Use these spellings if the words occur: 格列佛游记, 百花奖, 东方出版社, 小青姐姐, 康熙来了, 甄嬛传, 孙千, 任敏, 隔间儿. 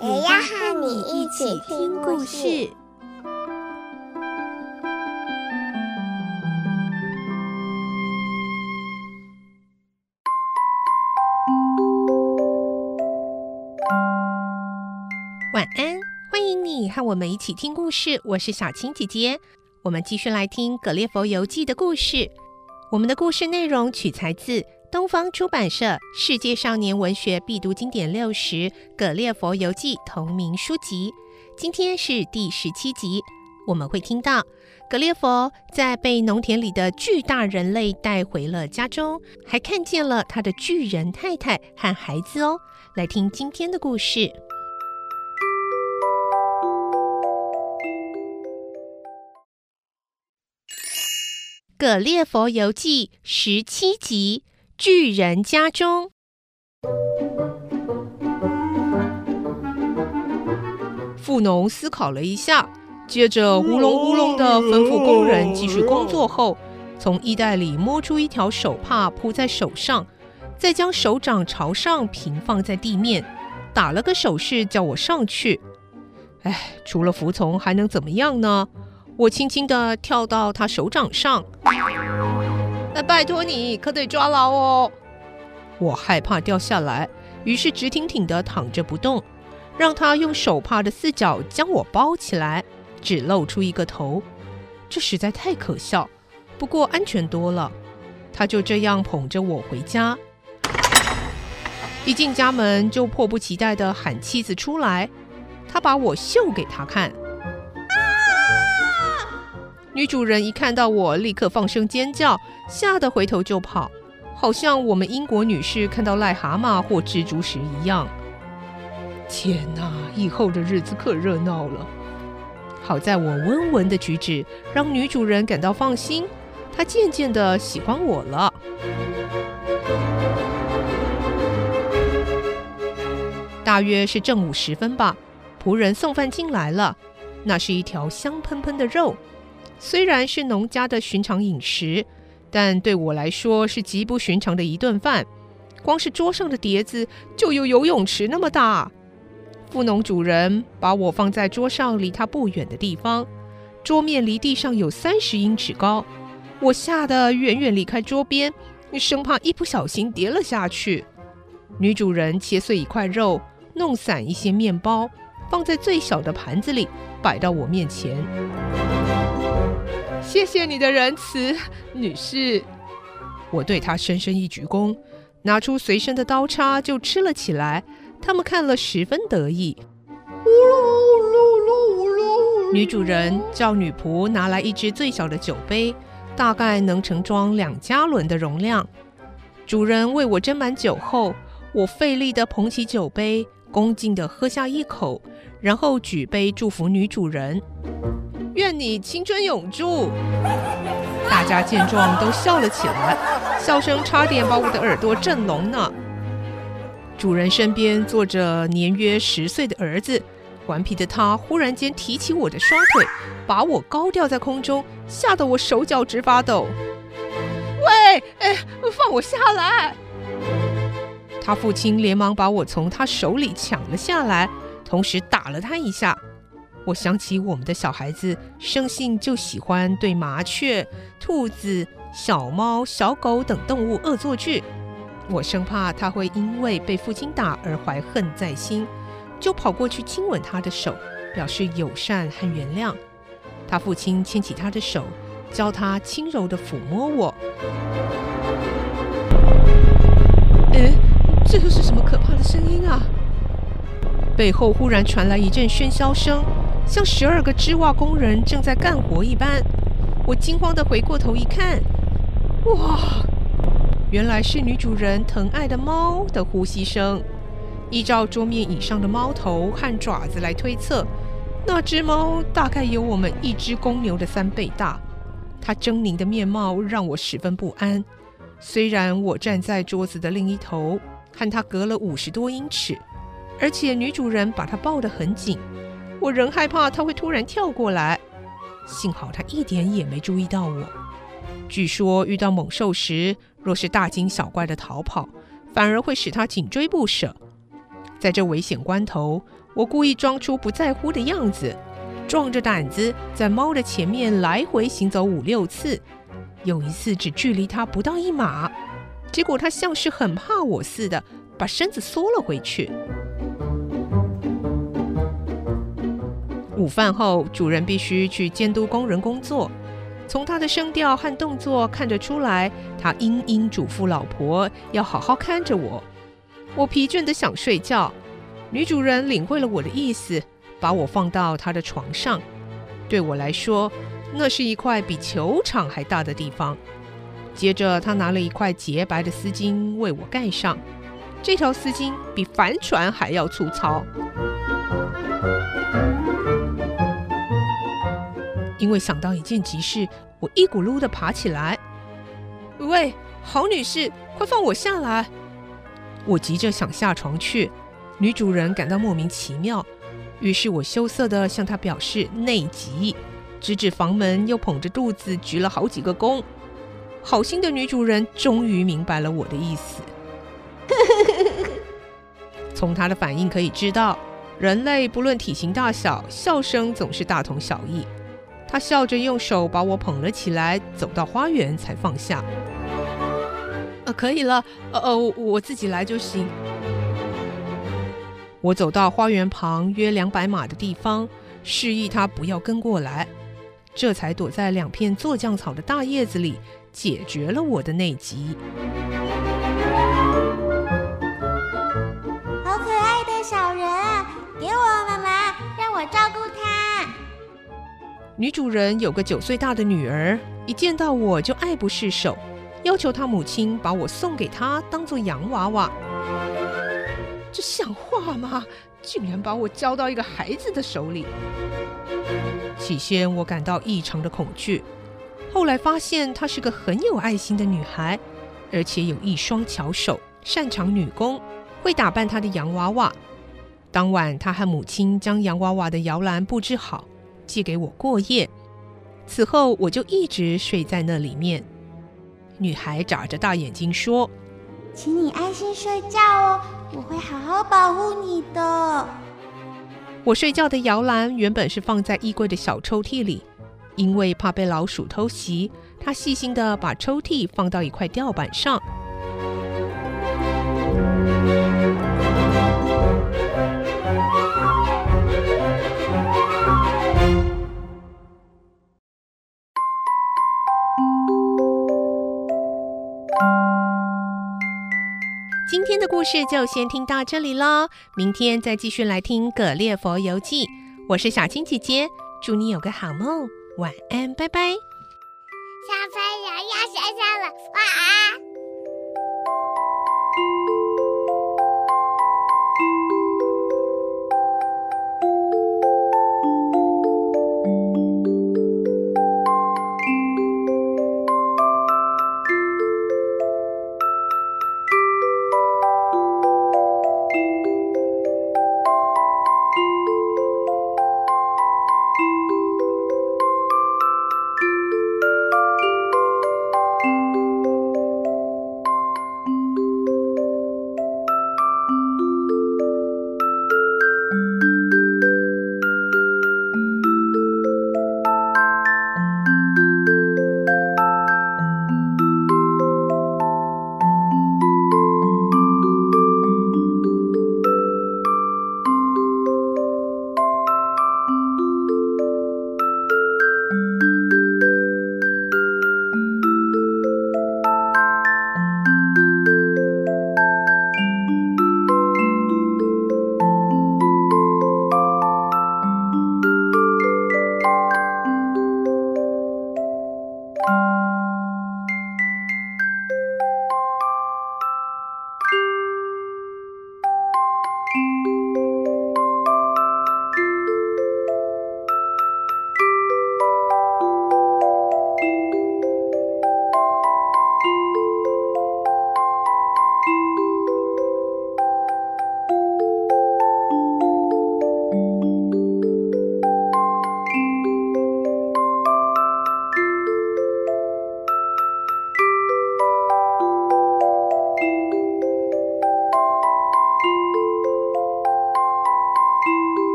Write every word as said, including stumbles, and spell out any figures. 也要和你一起听故事。晚安，欢迎你和我们一起听故事，我是小青姐姐。我们继续来听《格列佛游记》的故事。我们的故事内容取材自东方出版社《世界少年文学必读经典六十格列佛游记》同名书籍，今天是第十七集。我们会听到格列佛在被农田里的巨大人类带回了家中，还看见了他的巨人太太和孩子哦。来听今天的故事。格列佛游记十七集，巨人家中。富农思考了一下，接着乌隆乌隆地吩咐工人继续工作后，从衣袋里摸出一条手帕铺在手上，再将手掌朝上平放在地面，打了个手势叫我上去。哎，除了服从还能怎么样呢？我轻轻地跳到他手掌上。拜托你可得抓牢哦。我害怕掉下来，于是直挺挺地躺着不动，让他用手帕的四角将我包起来，只露出一个头。这实在太可笑，不过安全多了。他就这样捧着我回家，一进家门就迫不及待地喊妻子出来。他把我秀给他看，女主人一看到我立刻放声尖叫，吓得回头就跑，好像我们英国女士看到癞蛤蟆或蜘蛛时一样。天哪，以后的日子可热闹了。好在我温文的举止让女主人感到放心，她渐渐地喜欢我了。大约是正午时分吧，仆人送饭进来了，那是一条香喷喷的肉。虽然是农家的寻常饮食，但对我来说是极不寻常的一顿饭。光是桌上的碟子就有游泳池那么大。富农主人把我放在桌上离他不远的地方，桌面离地上有三十英尺高。我吓得远远离开桌边，生怕一不小心跌了下去。女主人切碎一块肉，弄散一些面包，放在最小的盘子里，摆到我面前。谢谢你的仁慈，女士。我对她深深一鞠躬，拿出随身的刀叉就吃了起来。他们看了十分得意。女主人叫女仆拿来一只最小的酒杯，大概能盛装两加仑的容量。主人为我斟满酒后，我费力地捧起酒杯，恭敬地喝下一口，然后举杯祝福女主人。愿你青春永驻。大家见状都笑了起来，笑声差点把我的耳朵震聋呢。主人身边坐着年约十岁的儿子，顽皮的他忽然间提起我的双腿，把我高吊在空中，吓得我手脚直发抖。喂，哎，放我下来！他父亲连忙把我从他手里抢了下来，同时打了他一下。我想起我们的小孩子生性就喜欢对麻雀、兔子、小猫、小狗等动物恶作剧，我生怕他会因为被父亲打而怀恨在心，就跑过去亲吻他的手，表示友善和原谅。他父亲牵起他的手，教他轻柔地抚摸我。诶，这又是什么可怕的声音啊？背后忽然传来一阵喧嚣声，像十二个织袜工人正在干活一般。我惊慌地回过头一看，哇，原来是女主人疼爱的猫的呼吸声。依照桌面以上的猫头和爪子来推测，那只猫大概有我们一只公牛的三倍大。它狰狞的面貌让我十分不安。虽然我站在桌子的另一头，和它隔了五十多英尺，而且女主人把它抱得很紧，我仍害怕它会突然跳过来。幸好它一点也没注意到我。据说遇到猛兽时，若是大惊小怪的逃跑，反而会使它紧追不舍。在这危险关头，我故意装出不在乎的样子，壮着胆子在猫的前面来回行走五六次，有一次只距离它不到一码，结果它像是很怕我似的，把身子缩了回去。午饭后，主人必须去监督工人工作。从他的声调和动作看得出来，他殷殷嘱咐老婆要好好看着我。我疲倦地想睡觉，女主人领会了我的意思，把我放到她的床上。对我来说，那是一块比球场还大的地方。接着，她拿了一块洁白的丝巾为我盖上，这条丝巾比帆船还要粗糙。因为想到一件急事，我一骨碌地爬起来。喂，好女士，快放我下来！我急着想下床去，女主人感到莫名其妙，于是我羞涩地向她表示内急，指指房门，又捧着肚子鞠了好几个躬。好心的女主人终于明白了我的意思。从她的反应可以知道，人类不论体型大小，笑声总是大同小异。她笑着用手把我捧了起来，走到花园才放下。呃、可以了，呃，我自己来就行。我走到花园旁约两百码的地方，示意他不要跟过来，这才躲在两片酢浆草的大叶子里，解决了我的内急。好可爱的小人啊！给我妈妈，让我照顾他。女主人有个九岁大的女儿，一见到我就爱不释手。要求他母亲把我送给他当做洋娃娃，这像话吗？竟然把我交到一个孩子的手里。起先我感到异常的恐惧，后来发现她是个很有爱心的女孩，而且有一双巧手，擅长女工，会打扮她的洋娃娃。当晚，她和母亲将洋娃娃的摇篮布置好，借给我过夜。此后，我就一直睡在那里面。女孩眨着大眼睛说：“请你安心睡觉哦，我会好好保护你的。”我睡觉的摇篮原本是放在衣柜的小抽屉里，因为怕被老鼠偷袭，她细心地把抽屉放到一块吊板上。今天的故事就先听到这里咯，明天再继续来听《格列佛游记》。我是小青姐姐，祝你有个好梦，晚安，拜拜。小朋友要睡觉了，晚安。